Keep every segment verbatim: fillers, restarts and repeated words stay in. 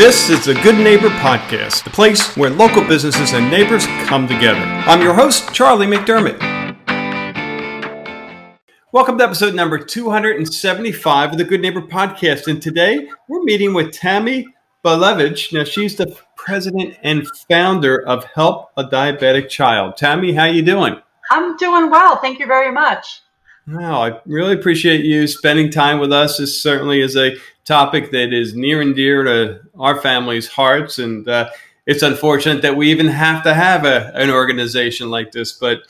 This is the Good Neighbor Podcast, the place where local businesses and neighbors come together. I'm your host, Charlie McDermott. Welcome to episode number two hundred seventy-five of the Good Neighbor Podcast. And today we're meeting with Tammy Belevich. Now, she's the president and founder of Help a Diabetic Child. Tammy, how you doing? I'm doing well. Thank you very much. Wow, I really appreciate you spending time with us. This certainly is a topic that is near and dear to our family's hearts. And uh, it's unfortunate that we even have to have a, an organization like this. But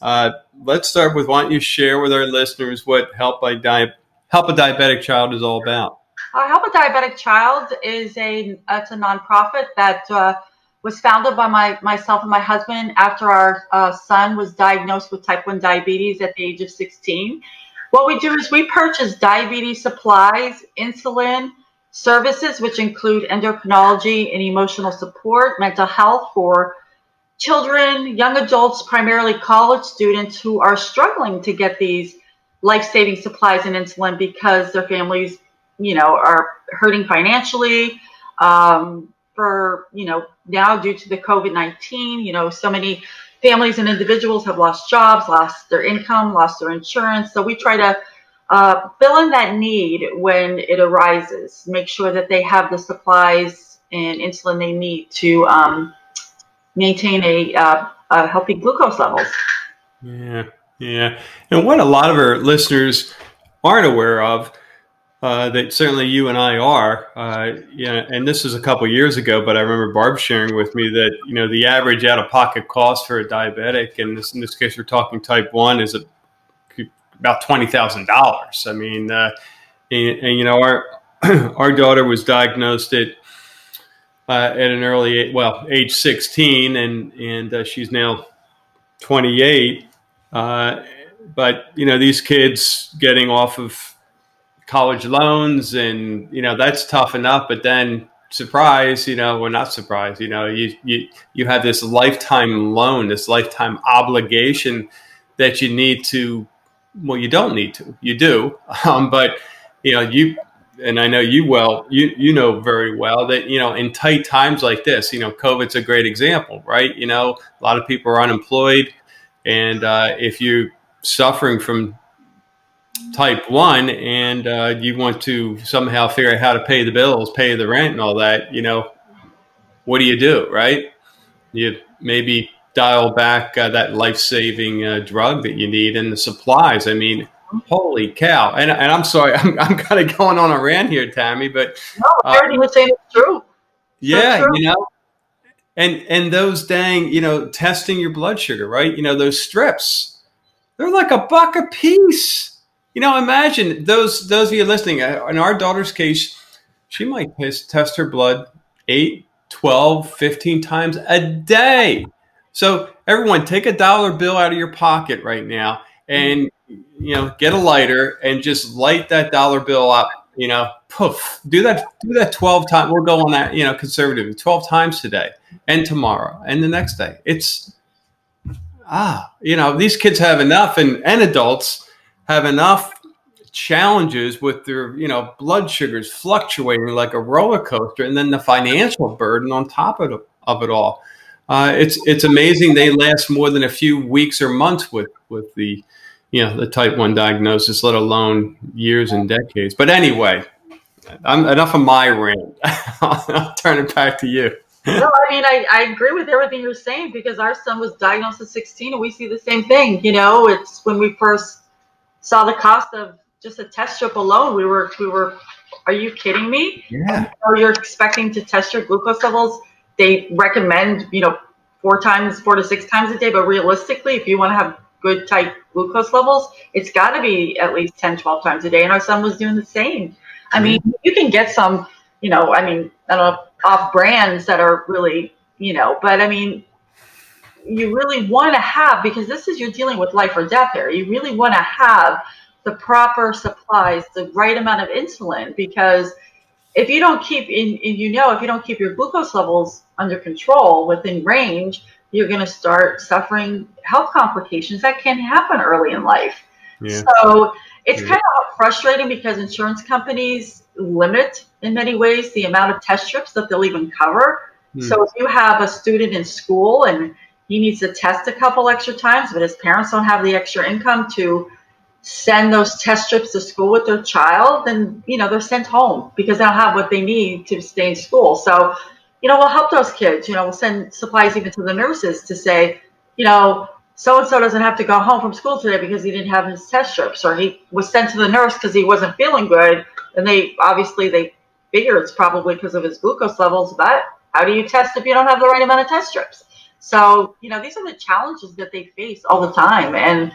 uh, let's start with, why don't you share with our listeners what Help a, Di- Help a Diabetic Child is all about? Uh, Help a Diabetic Child is a, it's a nonprofit that uh, was founded by my, myself and my husband after our uh, son was diagnosed with type one diabetes at the age of sixteen. What we do is we purchase diabetes supplies, insulin, services, which include endocrinology and emotional support, mental health for children, young adults, primarily college students who are struggling to get these life-saving supplies and insulin because their families, you know, are hurting financially um, for, you know, now due to the COVID nineteen, you know, so many families and individuals have lost jobs, lost their income, lost their insurance. So we try to uh, fill in that need when it arises, make sure that they have the supplies and insulin they need to um, maintain a, uh, a healthy glucose levels. Yeah, yeah. And what a lot of our listeners aren't aware of, Uh, that certainly you and I are, uh, you know, and this was a couple years ago, but I remember Barb sharing with me that, you know, the average out-of-pocket cost for a diabetic, and this, in this case we're talking type one, is a, about twenty thousand dollars. I mean, uh, and, and, you know, our our daughter was diagnosed at uh, at an early, well, age sixteen, and, and uh, she's now twenty-eight, uh, but, you know, these kids getting off of college loans, and, you know, that's tough enough, but then surprise, you know, well, not surprise, you know, you, you, you have this lifetime loan, this lifetime obligation that you need to, well, you don't need to, you do. Um, but you know, you, and I know you well, you, you know very well that, you know, in tight times like this, you know, COVID's a great example, right? You know, a lot of people are unemployed, and uh, if you're suffering from type one, and uh, you want to somehow figure out how to pay the bills, pay the rent and all that, you know, what do you do, right? You maybe dial back uh, that life-saving uh, drug that you need and the supplies. I mean, holy cow. And, and I'm sorry, I'm, I'm kind of going on a rant here, Tammy, but... No, I heard you were saying it's true. Yeah, you know, and, and those dang, you know, testing your blood sugar, right? You know, those strips, they're like a buck a piece. You know, imagine those those of you listening, in our daughter's case, she might test her blood eight, twelve, fifteen times a day. So everyone, take a dollar bill out of your pocket right now and, you know, get a lighter and just light that dollar bill up, you know, poof. Do that do that twelve times. We'll go on that, you know, conservative, twelve times today and tomorrow and the next day. It's, ah, you know, these kids have enough, and, and adults have enough challenges with their, you know, blood sugars fluctuating like a roller coaster, and then the financial burden on top of, of it all. Uh, it's it's amazing they last more than a few weeks or months with with the, you know, the type one diagnosis, let alone years and decades. But anyway, I'm, enough of my rant. I'll turn it back to you. No, I mean, I, I agree with everything you're saying, because our son was diagnosed at sixteen, and we see the same thing. You know, it's when we first saw the cost of just a test strip alone. We were, we were, are you kidding me? Yeah. So you're expecting to test your glucose levels. They recommend, you know, four times, four to six times a day. But realistically, if you want to have good tight glucose levels, it's got to be at least ten, twelve times a day. And our son was doing the same. I mm-hmm. mean, you can get some, you know, I mean, I don't know, off brands that are really, you know, but I mean, you really want to have, because this is, you're dealing with life or death here. You really want to have the proper supplies, the right amount of insulin, because if you don't keep in, in you know, if you don't keep your glucose levels under control within range, you're going to start suffering health complications that can happen early in life. Yeah. So It's kind of frustrating because insurance companies limit, in many ways, the amount of test strips that they'll even cover. Hmm. So if you have a student in school and he needs to test a couple extra times, but his parents don't have the extra income to send those test strips to school with their child, then, you know, they're sent home because they don't have what they need to stay in school. So, you know, we'll help those kids. You know, we'll send supplies even to the nurses to say, you know, so-and-so doesn't have to go home from school today because he didn't have his test strips, or he was sent to the nurse because he wasn't feeling good. And they obviously they figure it's probably because of his glucose levels. But how do you test if you don't have the right amount of test strips? So, you know, these are the challenges that they face all the time. And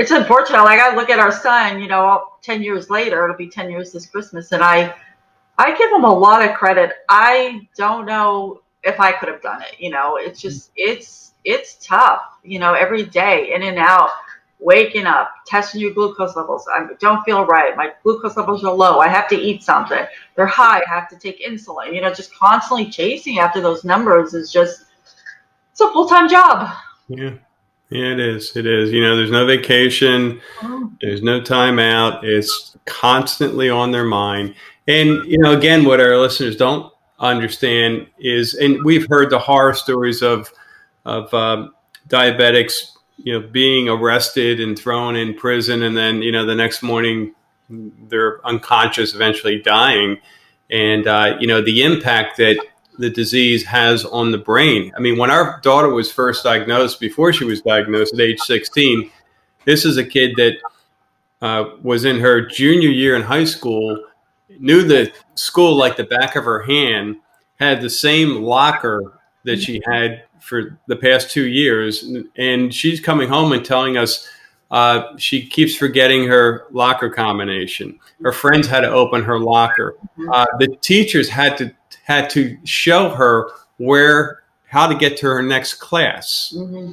it's unfortunate. Like, I look at our son, you know, ten years later, it'll be ten years this Christmas. And I, I give him a lot of credit. I don't know if I could have done it. You know, it's just, it's, it's tough, you know, every day, in and out, waking up, testing your glucose levels. I don't feel right. My glucose levels are low. I have to eat something. They're high. I have to take insulin. You know, just constantly chasing after those numbers is just, it's a full-time job. Yeah. Yeah, it is. It is. You know, there's no vacation. Oh. There's no time out. It's constantly on their mind. And, you know, again, what our listeners don't understand is, and we've heard the horror stories of, of um, diabetics, you know, being arrested and thrown in prison. And then, you know, the next morning they're unconscious, eventually dying. And, uh, you know, the impact that the disease has on the brain. I mean, when our daughter was first diagnosed, before she was diagnosed at age sixteen, this is a kid that uh, was in her junior year in high school, knew the school like the back of her hand, had the same locker that she had for the past two years. And she's coming home and telling us uh, she keeps forgetting her locker combination. Her friends had to open her locker. Uh, the teachers had to had to show her where, how to get to her next class. Mm-hmm.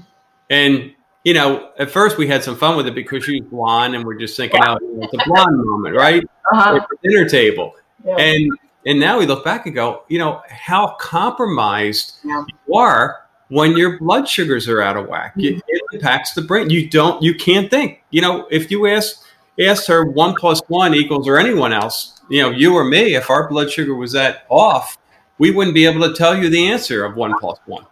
And, you know, at first we had some fun with it because she was blonde and we're just thinking, oh, it's a blonde moment, right? Uh-huh. At the dinner table. Yeah. And, and now we look back and go, you know, how compromised yeah. you are when your blood sugars are out of whack. Mm-hmm. It, it impacts the brain. You don't, you can't think, you know, if you ask, ask her one plus one equals, or anyone else, you know, you or me, if our blood sugar was that off, we wouldn't be able to tell you the answer of one plus one.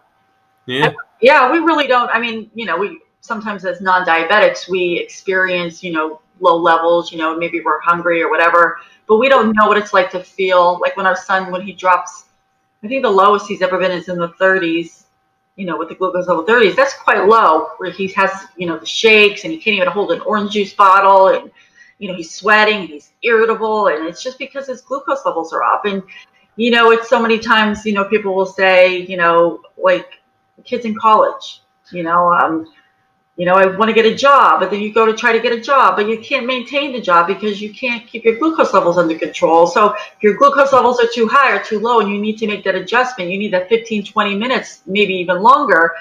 Yeah. Yeah, we really don't. I mean, you know, we sometimes as non-diabetics, we experience, you know, low levels, you know, maybe we're hungry or whatever, but we don't know what it's like to feel like when our son, when he drops, I think the lowest he's ever been is in the thirties, you know, with the glucose level thirties, that's quite low, where he has, you know, the shakes and he can't even hold an orange juice bottle, and, you know, he's sweating, he's irritable, and it's just because his glucose levels are up. And, you know, it's so many times, you know, people will say, you know, like kids in college, you know, um, you know, I want to get a job, but then you go to try to get a job, but you can't maintain the job because you can't keep your glucose levels under control. So if your glucose levels are too high or too low and you need to make that adjustment, you need that fifteen, twenty minutes, maybe even longer.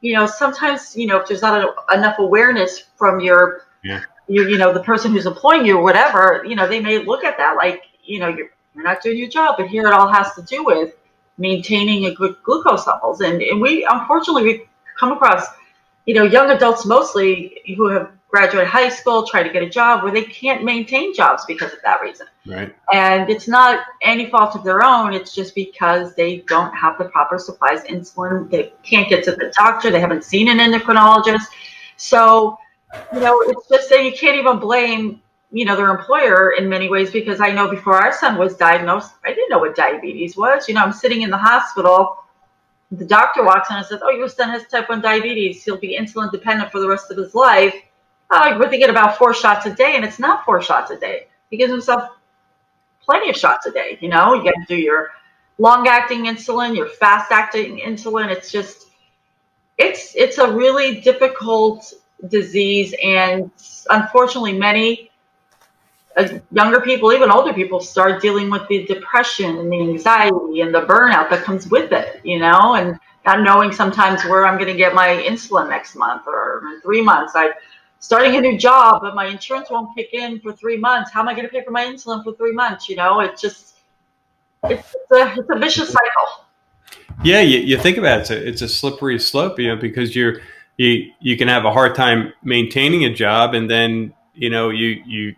You know, sometimes, you know, if there's not a, enough awareness from your, yeah. your, you know, the person who's employing you or whatever, you know, they may look at that like, you know, you're, you're not doing your job, but here it all has to do with maintaining a good glucose levels. And, and we, unfortunately, we come across, you know, young adults mostly who have graduated high school, try to get a job where they can't maintain jobs because of that reason. Right. And it's not any fault of their own. It's just because they don't have the proper supplies, insulin. They can't get to the doctor. They haven't seen an endocrinologist. So, you know, it's just that you can't even blame, you know, their employer in many ways, because I know before our son was diagnosed, I didn't know what diabetes was. You know, I'm sitting in the hospital. The doctor walks in and says, oh, your son has type one diabetes. He'll be insulin dependent for the rest of his life. Oh, we're thinking about four shots a day, and it's not four shots a day. He gives himself plenty of shots a day. You know, you got to do your long-acting insulin, your fast-acting insulin. It's just, it's it's a really difficult disease, and unfortunately many younger people, even older people, start dealing with the depression and the anxiety and the burnout that comes with it, you know, and not knowing sometimes where I'm going to get my insulin next month or in three months. I'm starting a new job, but my insurance won't kick in for three months. How am I going to pay for my insulin for three months? You know, it's just, it's, it's, a, it's a vicious cycle. Yeah, you, you think about it. It's a, it's a slippery slope, you know, because you're, you, you can have a hard time maintaining a job, and then, you know, you, you,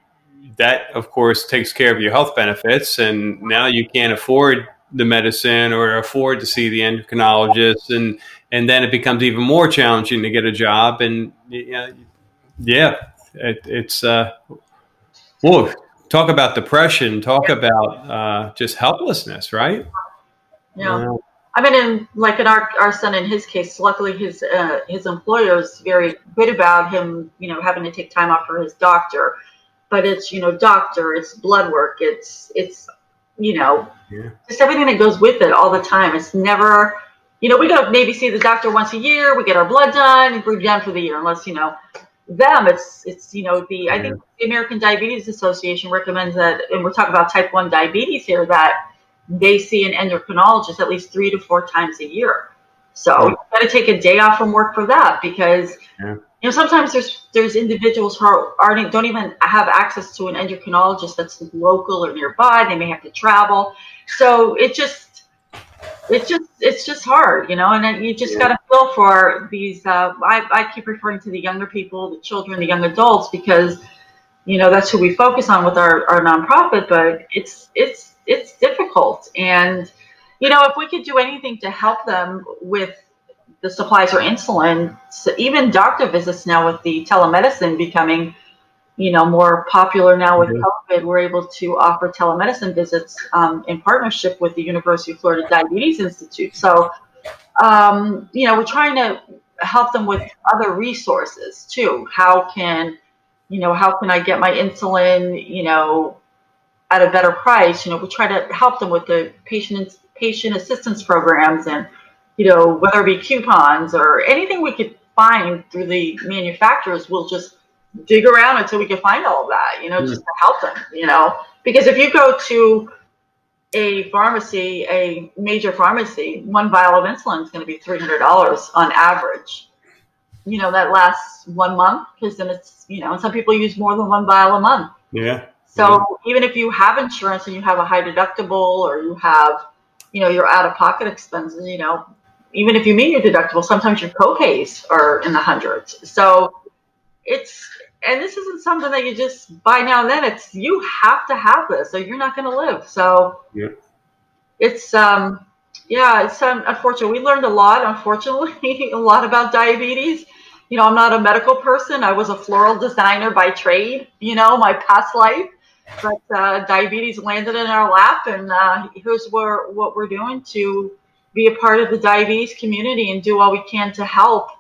that, of course, takes care of your health benefits. And now you can't afford the medicine or afford to see the endocrinologist. And, and then it becomes even more challenging to get a job. And uh, yeah, it, it's, uh, whoa, talk about depression, talk about uh, just helplessness, right? Yeah. Uh, I mean, in, like in our, our son, in his case, luckily his uh, his employer is very good about him, you know, having to take time off for his doctor. But it's, you know, doctor, it's blood work, it's, it's you know, yeah. just everything that goes with it all the time. It's never, you know, we go maybe see the doctor once a year, we get our blood done, and we're done for the year, unless, you know, them, it's, it's you know, the yeah. I think the American Diabetes Association recommends that, and we're talking about type one diabetes here, that they see an endocrinologist at least three to four times a year. So you got to take a day off from work for that, because yeah. you know, sometimes there's there's individuals who are, aren't don't even have access to an endocrinologist that's local or nearby. They may have to travel. So it just it's just it's just hard, you know. And then you just yeah. got to feel for these. Uh, I I keep referring to the younger people, the children, the young adults, because you know that's who we focus on with our our nonprofit. But it's it's. It's difficult. And, you know, if we could do anything to help them with the supplies or insulin, so even doctor visits now with the telemedicine becoming, you know, more popular now with mm-hmm. COVID, we're able to offer telemedicine visits um, in partnership with the University of Florida Diabetes Institute. So, um, you know, we're trying to help them with other resources too. How can, you know, how can I get my insulin, you know, at a better price. You know, we try to help them with the patient patient assistance programs, and you know, whether it be coupons or anything we could find through the manufacturers, we'll just dig around until we can find all of that, you know, mm. just to help them, you know, because if you go to a pharmacy, a major pharmacy, one vial of insulin is going to be three hundred dollars on average. You know, that lasts one month because then it's, you know, and some people use more than one vial a month. Yeah. So even if you have insurance and you have a high deductible, or you have, you know, your out-of-pocket expenses, you know, even if you meet your deductible, sometimes your co-pays are in the hundreds. So it's, and this isn't something that you just buy now and then. It's, you have to have this, or you're not going to live. So yeah. it's, um, yeah, it's um, unfortunate. We learned a lot, unfortunately, a lot about diabetes. You know, I'm not a medical person. I was a floral designer by trade, you know, my past life. But uh, diabetes landed in our lap, and uh, here's where, what we're doing to be a part of the diabetes community and do all we can to help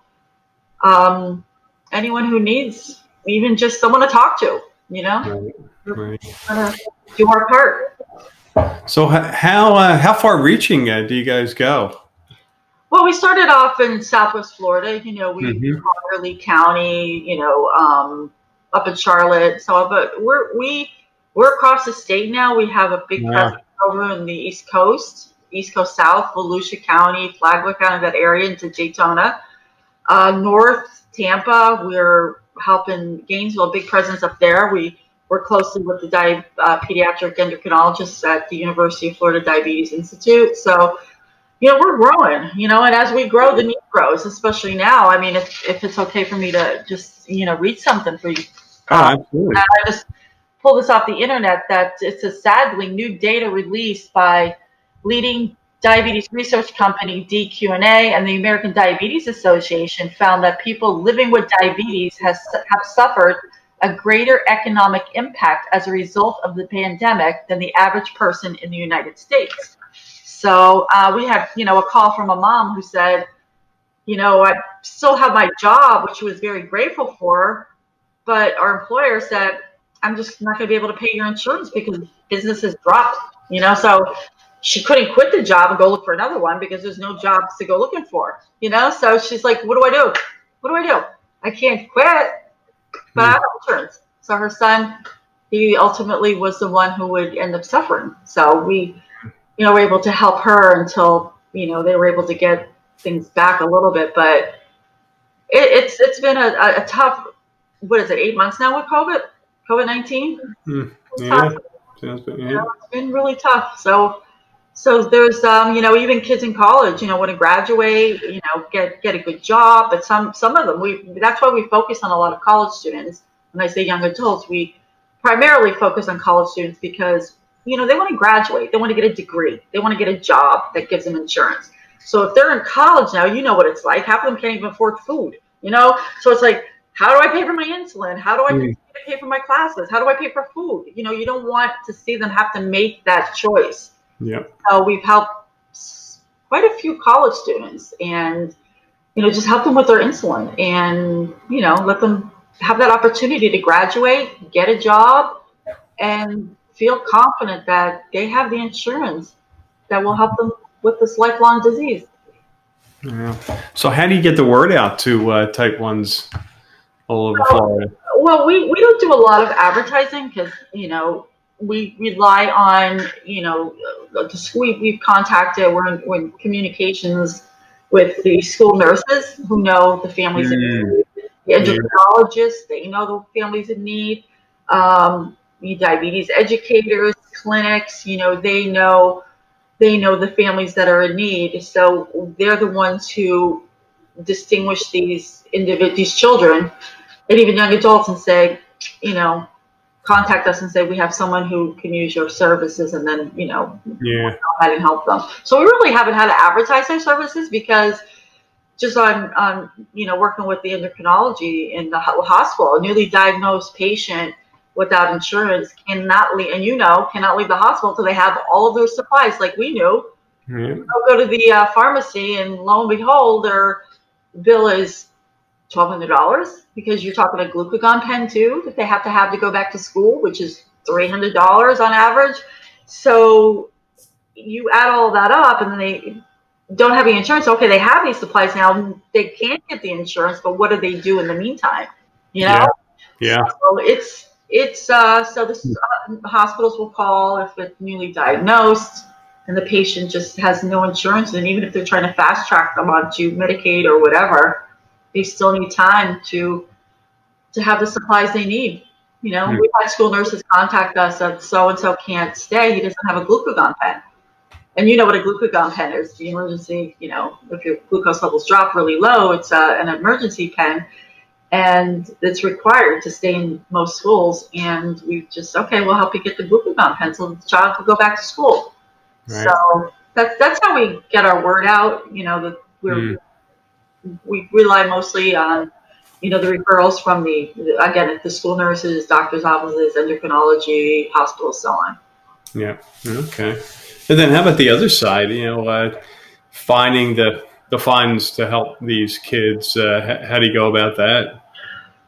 um, anyone who needs even just someone to talk to, you know, right. Right. Do our part. So how uh, how far reaching uh, do you guys go? Well, we started off in Southwest Florida, you know, we mm-hmm. Waterly County, you know, um, up in Charlotte. So, but we're, we, We're across the state now. We have a big yeah. presence over in the East Coast, East Coast South, Volusia County, Flagler County, that area into Daytona. Uh, North Tampa, we're helping Gainesville, big presence up there. We work closely with the di- uh, pediatric endocrinologists at the University of Florida Diabetes Institute. So, you know, we're growing, you know, and as we grow, the need grows, especially now. I mean, if, if it's okay for me to just, you know, read something for you. Oh, absolutely. Uh, I just, pull this off the internet, that it's a sadly new data released by leading diabetes research company D Q and A and the American Diabetes Association found that people living with diabetes has have suffered a greater economic impact as a result of the pandemic than the average person in the United States. So uh, we had, you know, a call from a mom who said, you know, I still have my job, which she was very grateful for, but our employer said, I'm just not going to be able to pay your insurance because business has dropped, you know, so she couldn't quit the job and go look for another one because there's no jobs to go looking for, you know, so she's like, what do I do? What do I do? I can't quit, but I have insurance. So her son, he ultimately was the one who would end up suffering. So we, you know, were able to help her until, you know, they were able to get things back a little bit, but it, it's, it's been a, a tough, what is it, eight months now with COVID? COVID nineteen? Mm, yeah. Sounds good, yeah. You know, it's been really tough. So, so there's, um, you know, even kids in college, you know, want to graduate, you know, get, get a good job. But some, some of them, we, that's why we focus on a lot of college students. When I say young adults, we, primarily focused on college students because, you know, they want to graduate. They want to get a degree. They want to get a job that gives them insurance. So if they're in college now, you know what it's like. Half of them can't even afford food, you know? So it's like, how do I pay for my insulin? How do I mm. pay for my classes? How do I pay for food? You know, you don't want to see them have to make that choice. Yeah. So we've helped quite a few college students and, you know, just help them with their insulin and, you know, let them have that opportunity to graduate, get a job, and feel confident that they have the insurance that will help them with this lifelong disease. Yeah. So how do you get the word out to uh, type ones all over well, Florida? Well, we, we don't do a lot of advertising because, you know, we rely on, you know, the school we've contacted. We're in, we're in communications with the school nurses who know the families mm. in need, the endocrinologists, they know the families in need, um, the diabetes educators, clinics, you know, they know they know the families that are in need. So they're the ones who distinguish these individ- these children and even young adults and say, you know, contact us and say, we have someone who can use your services, and then, you know, yeah. go ahead and help them. So we really haven't had to advertise our services because just on, on, you know, working with the endocrinology in the hospital, a newly diagnosed patient without insurance cannot leave, and you know, cannot leave the hospital until they have all of their supplies like we knew. Yeah. They'll go to the uh, pharmacy and lo and behold, their bill is twelve hundred dollars because you're talking a glucagon pen too that they have to have to go back to school, which is three hundred dollars on average. So you add all that up and then they don't have any insurance. Okay, they have these supplies now. They can't get the insurance, but what do they do in the meantime? You know? Yeah. yeah. So it's, it's, uh, so this is, uh, hospitals will call if it's newly diagnosed and the patient just has no insurance. And even if they're trying to fast track them onto Medicaid or whatever, they still need time to to have the supplies they need. You know, mm. we've had school nurses contact us that so-and-so can't stay. He doesn't have a glucagon pen. And you know what a glucagon pen is. The emergency, you know, if your glucose levels drop really low, it's a, an emergency pen. And it's required to stay in most schools. And we just, okay, we'll help you get the glucagon pen so the child can go back to school. Right. So that's, that's how we get our word out, you know, that we're mm. – we rely mostly on, you know, the referrals from the, again, the school nurses, doctors' offices, endocrinology, hospitals, so on. Yeah. Okay. And then how about the other side, you know, uh, finding the, the funds to help these kids? Uh, how do you go about that?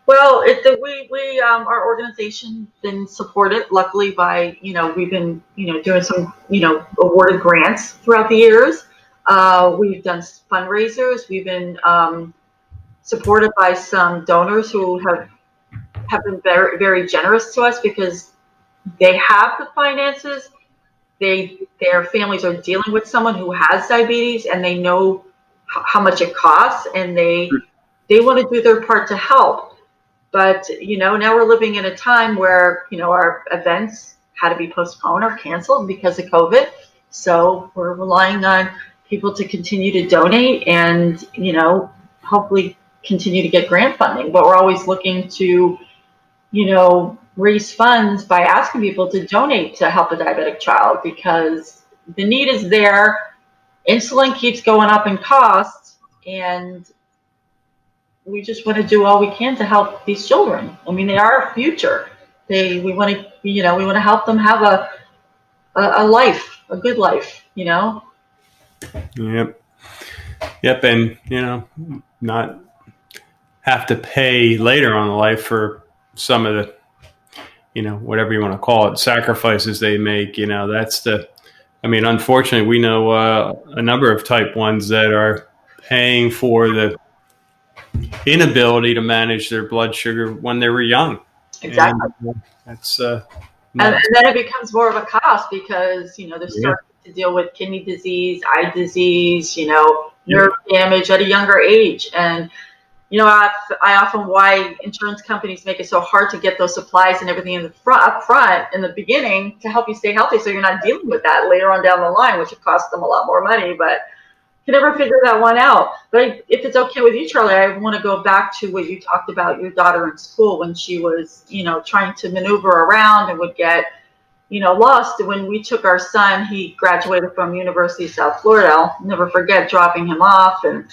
Well, it, the, we, we um, our organization been supported, luckily, by, you know, we've been, you know, doing some, you know, awarded grants throughout the years. Uh, we've done fundraisers. We've been um, supported by some donors who have have been very, very generous to us because they have the finances. They their families are dealing with someone who has diabetes, and they know h- how much it costs, and they they want to do their part to help. But you know, now we're living in a time where you know our events had to be postponed or canceled because of COVID. So we're relying on people to continue to donate and, you know, hopefully continue to get grant funding. But we're always looking to, you know, raise funds by asking people to donate to Help a Diabetic Child because the need is there. Insulin keeps going up in cost, and we just want to do all we can to help these children. I mean, they are our future. They, we want to, you know, we want to help them have a, a, a life, a good life, you know. Yep. Yep. And, you know, not have to pay later on in life for some of the, you know, whatever you want to call it, sacrifices they make. You know, that's the, I mean, unfortunately, we know uh, a number of type ones that are paying for the inability to manage their blood sugar when they were young. Exactly. And that's, uh, and, and then it becomes more of a cost because, you know, there's yeah. certain to deal with kidney disease, eye disease, you know, nerve yeah. damage at a younger age. And, you know, I, I often why insurance companies make it so hard to get those supplies and everything in the front, up front in the beginning to help you stay healthy so you're not dealing with that later on down the line, which would cost them a lot more money. But Can never figure that one out. But if it's okay with you, Charlie, I want to go back to what you talked about your daughter in school when she was, you know, trying to maneuver around and would get, you know, lost. When we took our son, he graduated from University of South Florida. I'll never forget dropping him off and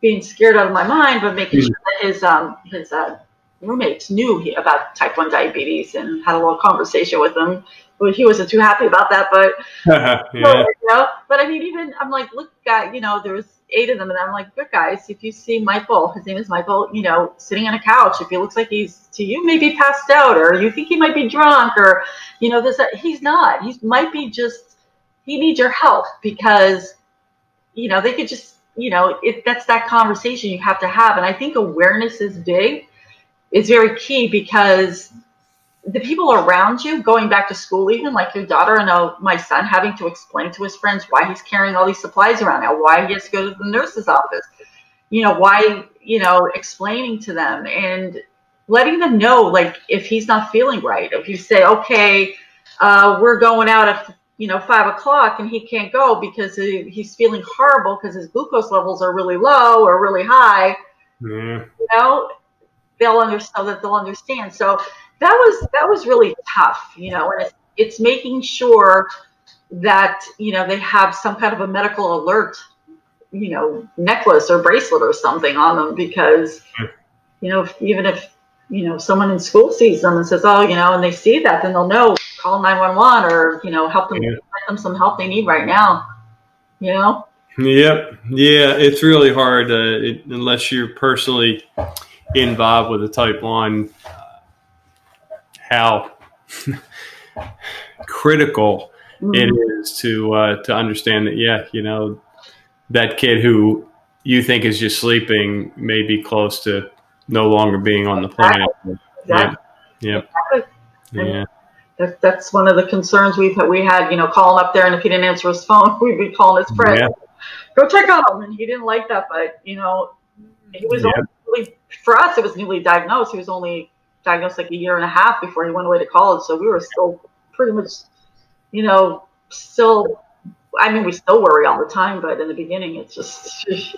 being scared out of my mind, but making sure that his um his uh, roommates knew he, about type one diabetes, and had a little conversation with him. Well, he wasn't too happy about that, but, yeah. but, you know, but I mean, even I'm like, look, guy, you know, there was eight of them, and I'm like, good guys, if you see Michael, his name is Michael, you know, sitting on a couch, if he looks like he's to you maybe passed out, or you think he might be drunk, or, you know, this, he's not, he might be just, he needs your help, because, you know, they could just, you know, it, that's that conversation you have to have. And I think awareness is big. It's very key, because the people around you, going back to school, even like your daughter and uh, my son, having to explain to his friends why he's carrying all these supplies around now, why he has to go to the nurse's office, you know, why, you know, explaining to them and letting them know, like, if he's not feeling right, if you say, okay, uh, we're going out at, you know, five o'clock and he can't go because he, he's feeling horrible because his glucose levels are really low or really high, yeah. you know, they'll understand that they'll understand. So that was, that was really tough, you know, and it's, it's making sure that, you know, they have some kind of a medical alert, you know, necklace or bracelet or something on them, because, you know, if, even if, you know, someone in school sees them and says, oh, you know, and they see that, then they'll know, call nine one one or, you know, help them, yeah. get them some help they need right now, you know? Yep. Yeah. It's really hard uh, it, unless you're personally involved with a type one. How critical mm-hmm. it is to uh, to understand that, yeah, you know, that kid who you think is just sleeping may be close to no longer being on the planet. Exactly. Yeah, exactly. yeah, and yeah. That, that's one of the concerns we've had. We had, you know, calling up there, and if he didn't answer his phone, we'd be calling his friend. Yeah. Go check on him, and he didn't like that. But you know, he was yeah. only, for us, it was newly diagnosed. He was only diagnosed like a year and a half before he went away to college, so we were still pretty much, you know, still. I mean, we still worry all the time, but in the beginning, it's just.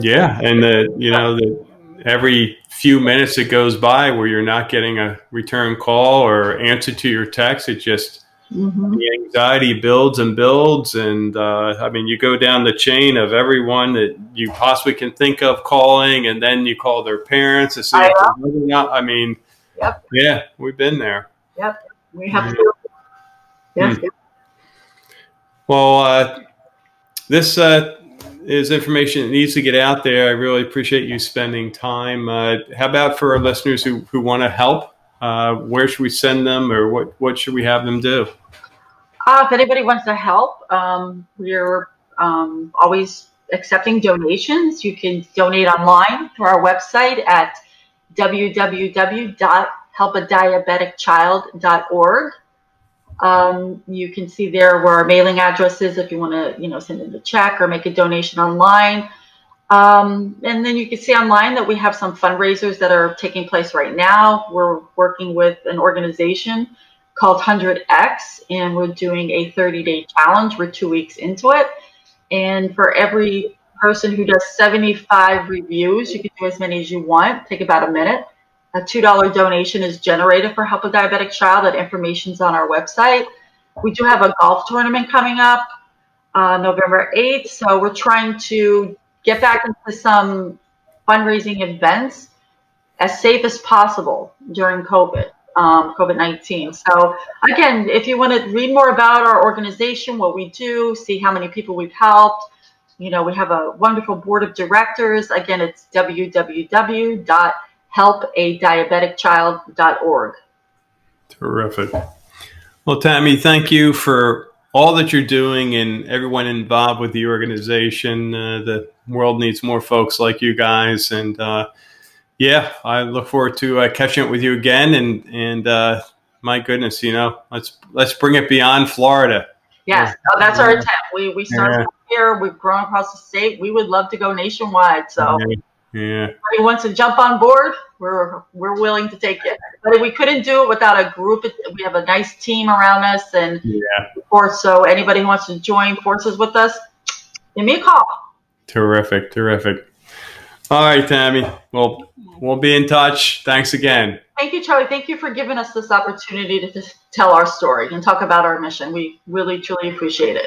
Yeah, and the you know the every few minutes that goes by where you're not getting a return call or answer to your text, it just mm-hmm. the anxiety builds and builds, and uh, I mean, you go down the chain of everyone that you possibly can think of calling, and then you call their parents to see I if they're living out. I mean. Yep. Yeah, we've been there. Yep, we have to. Yes. Hmm. Well, uh, this uh, is information that needs to get out there. I really appreciate you spending time. Uh, how about for our listeners who, who want to help? Uh, where should we send them, or what, what should we have them do? Uh, if anybody wants to help, um, we're um, always accepting donations. You can donate online through our website at w w w dot help a diabetic child dot org. Um, you can see there where our mailing address is if you want to, you know, send in a check or make a donation online. Um, and then you can see online that we have some fundraisers that are taking place right now. We're working with an organization called one hundred X, and we're doing a thirty-day challenge. We're two weeks into it. And for every person who does seventy-five reviews, you can do as many as you want. Take about a minute. A two dollar donation is generated for Help a Diabetic Child. That information's on our website. We do have a golf tournament coming up uh, November eighth. So we're trying to get back into some fundraising events as safe as possible during COVID, um, COVID nineteen. So again, if you want to read more about our organization, what we do, see how many people we've helped, you know, we have a wonderful board of directors. Again, it's w w w dot help a diabetic child dot org. Terrific. Well, Tammy, thank you for all that you're doing and everyone involved with the organization. Uh, the world needs more folks like you guys. And uh, yeah, I look forward to uh, catching up with you again. And and uh, my goodness, you know, let's let's bring it beyond Florida. Yes, oh, that's our attempt. We we started yeah. here. We've grown across the state. We would love to go nationwide. So, yeah. yeah. if anybody wants to jump on board, we're we're willing to take it. But we couldn't do it without a group. We have a nice team around us, and yeah. so anybody who wants to join forces with us, give me a call. Terrific, terrific. All right, Tammy. Well, we'll be in touch. Thanks again. Thank you, Charlie. Thank you for giving us this opportunity to just tell our story and talk about our mission. We really, truly appreciate it.